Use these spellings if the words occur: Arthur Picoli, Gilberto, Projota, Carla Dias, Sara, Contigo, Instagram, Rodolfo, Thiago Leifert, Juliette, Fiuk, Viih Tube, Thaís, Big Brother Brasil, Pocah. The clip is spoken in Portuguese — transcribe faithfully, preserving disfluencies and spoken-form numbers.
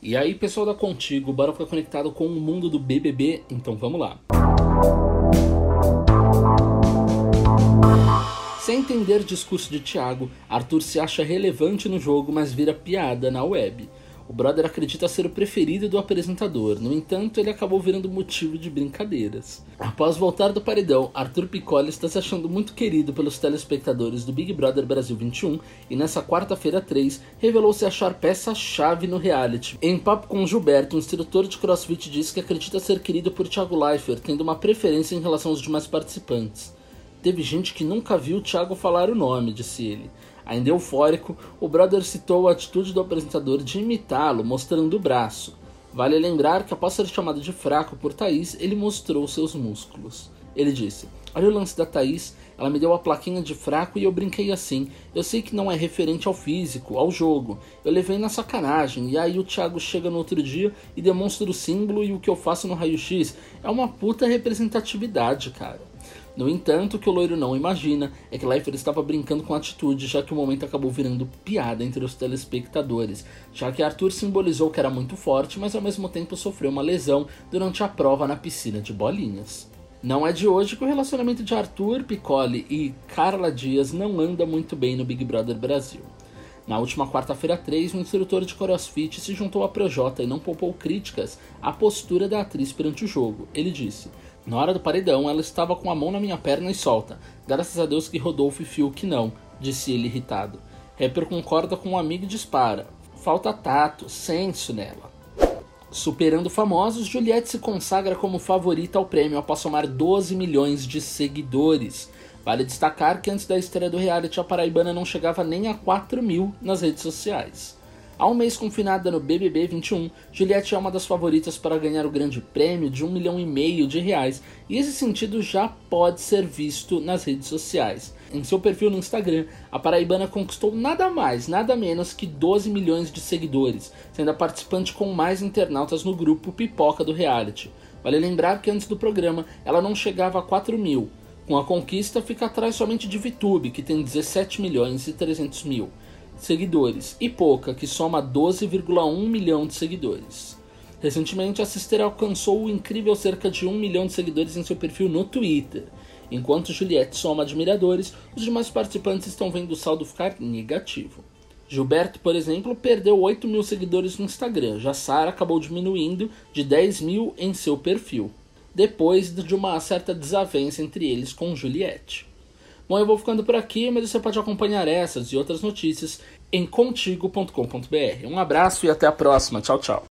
E aí, pessoal da Contigo, bora ficar conectado com o mundo do B B B? Então vamos lá. Sem entender discurso de Thiago, Arthur se acha relevante no jogo, mas vira piada na web. O brother acredita ser o preferido do apresentador, no entanto, ele acabou virando motivo de brincadeiras. Após voltar do paredão, Arthur Picoli está se achando muito querido pelos telespectadores do Big Brother Brasil vinte e um e nessa quarta-feira três revelou se achar peça-chave no reality. Em papo com Gilberto, um instrutor de crossfit diz que acredita ser querido por Thiago Leifert, tendo uma preferência em relação aos demais participantes. Teve gente que nunca viu o Thiago falar o nome, disse ele. Ainda eufórico, o brother citou a atitude do apresentador de imitá-lo, mostrando o braço. Vale lembrar que após ser chamado de fraco por Thaís, ele mostrou seus músculos. Ele disse, olha o lance da Thaís, ela me deu a plaquinha de fraco e eu brinquei assim. Eu sei que não é referente ao físico, ao jogo. Eu levei na sacanagem, e aí o Thiago chega no outro dia e demonstra o símbolo e o que eu faço no raio-x. É uma puta representatividade, cara. No entanto, o que o loiro não imagina é que Leifert estava brincando com atitude, já que o momento acabou virando piada entre os telespectadores, já que Arthur simbolizou que era muito forte, mas ao mesmo tempo sofreu uma lesão durante a prova na piscina de bolinhas. Não é de hoje que o relacionamento de Arthur Picoli e Carla Dias não anda muito bem no Big Brother Brasil. Na última quarta-feira três, um instrutor de crossfit se juntou a Projota e não poupou críticas à postura da atriz perante o jogo. Ele disse, na hora do paredão, ela estava com a mão na minha perna e solta. Graças a Deus que Rodolfo e Fiuk não, disse ele irritado. Rapper concorda com um amigo e dispara. Falta tato, senso nela. Superando famosos, Juliette se consagra como favorita ao prêmio após somar doze milhões de seguidores. Vale destacar que antes da estreia do reality, a paraibana não chegava nem a quatro mil nas redes sociais. Há um mês confinada no B B B vinte e um, Juliette é uma das favoritas para ganhar o grande prêmio de um milhão e meio de reais, e esse sentido já pode ser visto nas redes sociais. Em seu perfil no Instagram, a paraibana conquistou nada mais, nada menos que doze milhões de seguidores, sendo a participante com mais internautas no grupo Pipoca do reality. Vale lembrar que antes do programa, ela não chegava a quatro mil. Com a conquista, fica atrás somente de Viih Tube, que tem dezessete milhões e trezentos mil seguidores, e Pocah, que soma doze vírgula um milhão de seguidores. Recentemente, a sister alcançou o incrível cerca de um milhão de seguidores em seu perfil no Twitter. Enquanto Juliette soma admiradores, os demais participantes estão vendo o saldo ficar negativo. Gilberto, por exemplo, perdeu oito mil seguidores no Instagram, já Sara acabou diminuindo de dez mil em seu perfil, depois de uma certa desavença entre eles com Juliette. Bom, eu vou ficando por aqui, mas você pode acompanhar essas e outras notícias em contigo ponto com ponto br. Um abraço e até a próxima. Tchau, tchau.